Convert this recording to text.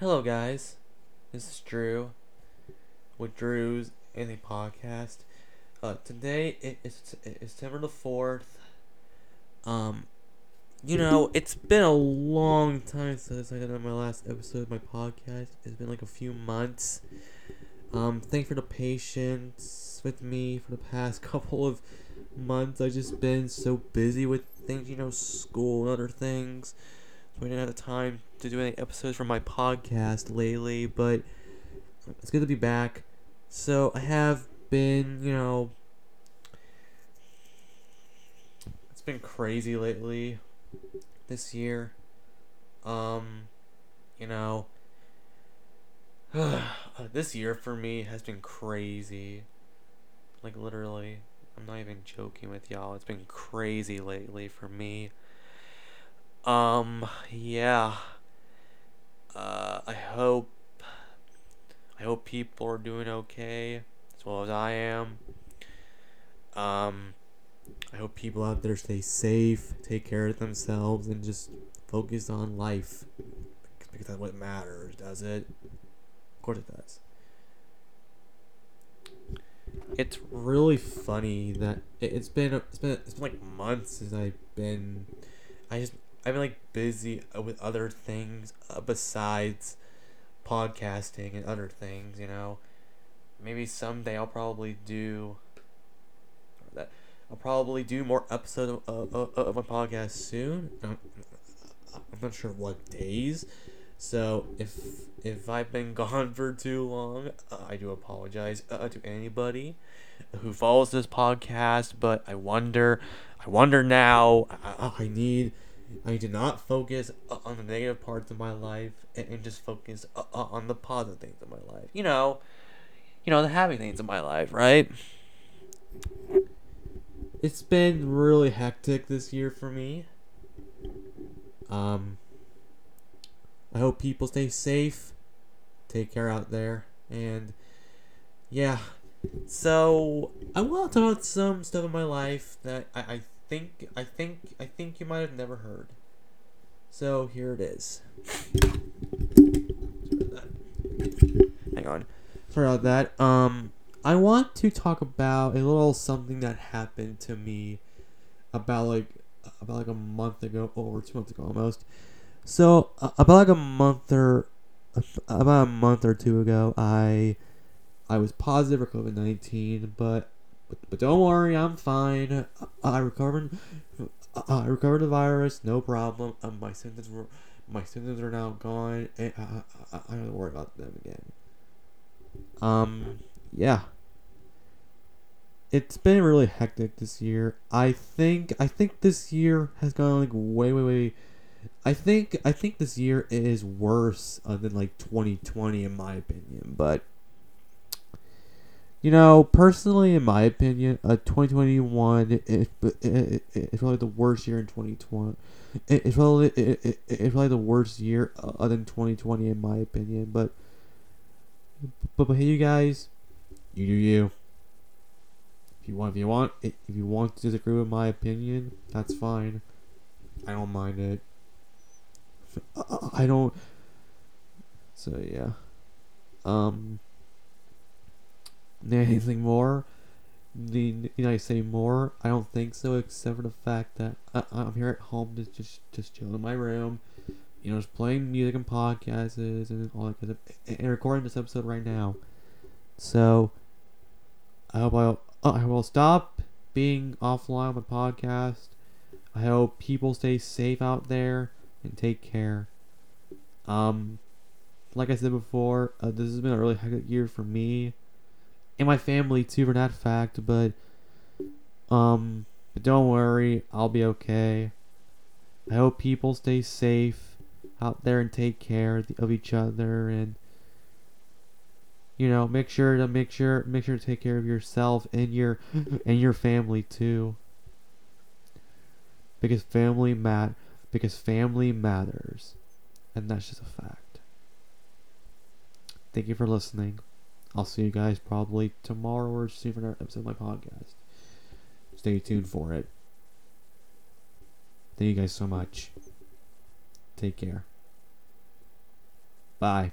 Hello guys, this is Drew with Drew's Indie Podcast. Today it's September 4th. You know, it's been a long time since I did my last episode of my podcast. It's been like a few months. Thanks for the patience with me for the past couple of months. I've just been so busy with things, you know, school and other things. We didn't have the time to do any episodes for my podcast lately, but it's good to be back. So I have been, you know, it's been crazy lately this year. You know, this year for me has been crazy. Like literally, I'm not even joking with y'all. It's been crazy lately for me. Yeah. I hope people are doing okay, as well as I am. I hope people out there stay safe, take care of themselves, and just focus on life. Because that's what matters, does it? Of course it does. It's really funny that it's been like months since I've been like busy with other things besides podcasting and other things, you know. Maybe someday I'll probably do more episodes of my podcast soon. I'm not sure what days. So if I've been gone for too long, I do apologize to anybody who follows this podcast. But I wonder now. I do not focus on the negative parts of my life and just focus on the positive things of my life. You know, the happy things of my life, right? It's been really hectic this year for me. I hope people stay safe, take care out there, and yeah. So I want to talk about some stuff in my life that I think you might have never heard. So here it is. Hang on. Sorry about that. I want to talk about a little something that happened to me about a month ago, or 2 months ago almost. So about a month or two ago, I was positive for COVID-19, But don't worry, I'm fine. I recovered the virus, no problem. My symptoms are now gone. And I don't worry about them again. Yeah. It's been really hectic this year. I think this year has gone like way. I think this year is worse than like 2020 in my opinion, but. You know, personally, in my opinion, 2021 is probably the worst year in 2020. It's probably the worst year other than 2020, in my opinion. But hey, you guys, you do you. If you want to disagree with my opinion, that's fine. I don't mind it. I don't. So yeah. Anything more? Need I say more? I don't think so, except for the fact that I'm here at home, just chilling in my room, you know, just playing music and podcasts and all that kind of stuff, and recording this episode right now. So I will stop being offline on my podcast. I hope people stay safe out there and take care. Like I said before, this has been a really hectic year for me. And my family too, for that fact, but don't worry, I'll be okay. I hope people stay safe out there and take care of each other, and you know, make sure to take care of yourself and your family too, because family matters, and that's just a fact. Thank you for listening. I'll see you guys probably tomorrow or soon for another episode of my podcast. Stay tuned for it. Thank you guys so much. Take care. Bye.